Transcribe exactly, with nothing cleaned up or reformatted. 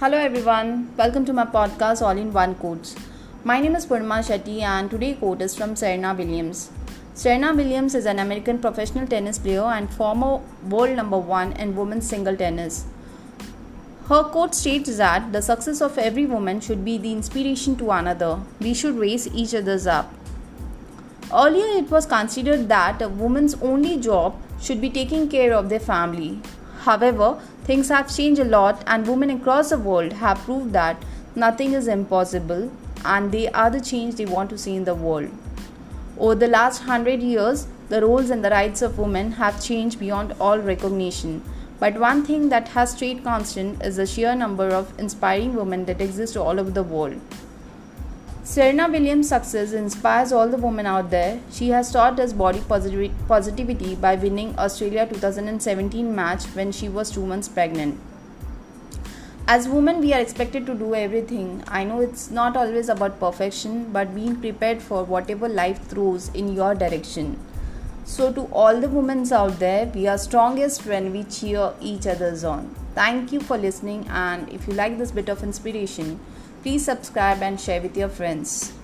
Hello everyone, welcome to my podcast All in One Quotes. My name is Purma Shetty and today's quote is from Serena Williams. Serena Williams is an American professional tennis player and former world number one in women's single tennis. Her quote states that the success of every woman should be the inspiration to another. We should raise each other's up. Earlier it was considered that a woman's only job should be taking care of their family. However, things have changed a lot and women across the world have proved that nothing is impossible and they are the change they want to see in the world. Over the last hundred years, the roles and the rights of women have changed beyond all recognition. But one thing that has stayed constant is the sheer number of inspiring women that exist all over the world. Serena Williams' success inspires all the women out there. She has taught us body positiv- positivity by winning Australia two thousand seventeen match when she was two months pregnant. As women, we are expected to do everything. I know it's not always about perfection, but being prepared for whatever life throws in your direction. So to all the women out there, we are strongest when we cheer each other's on. Thank you for listening, and if you like this bit of inspiration, please subscribe and share with your friends.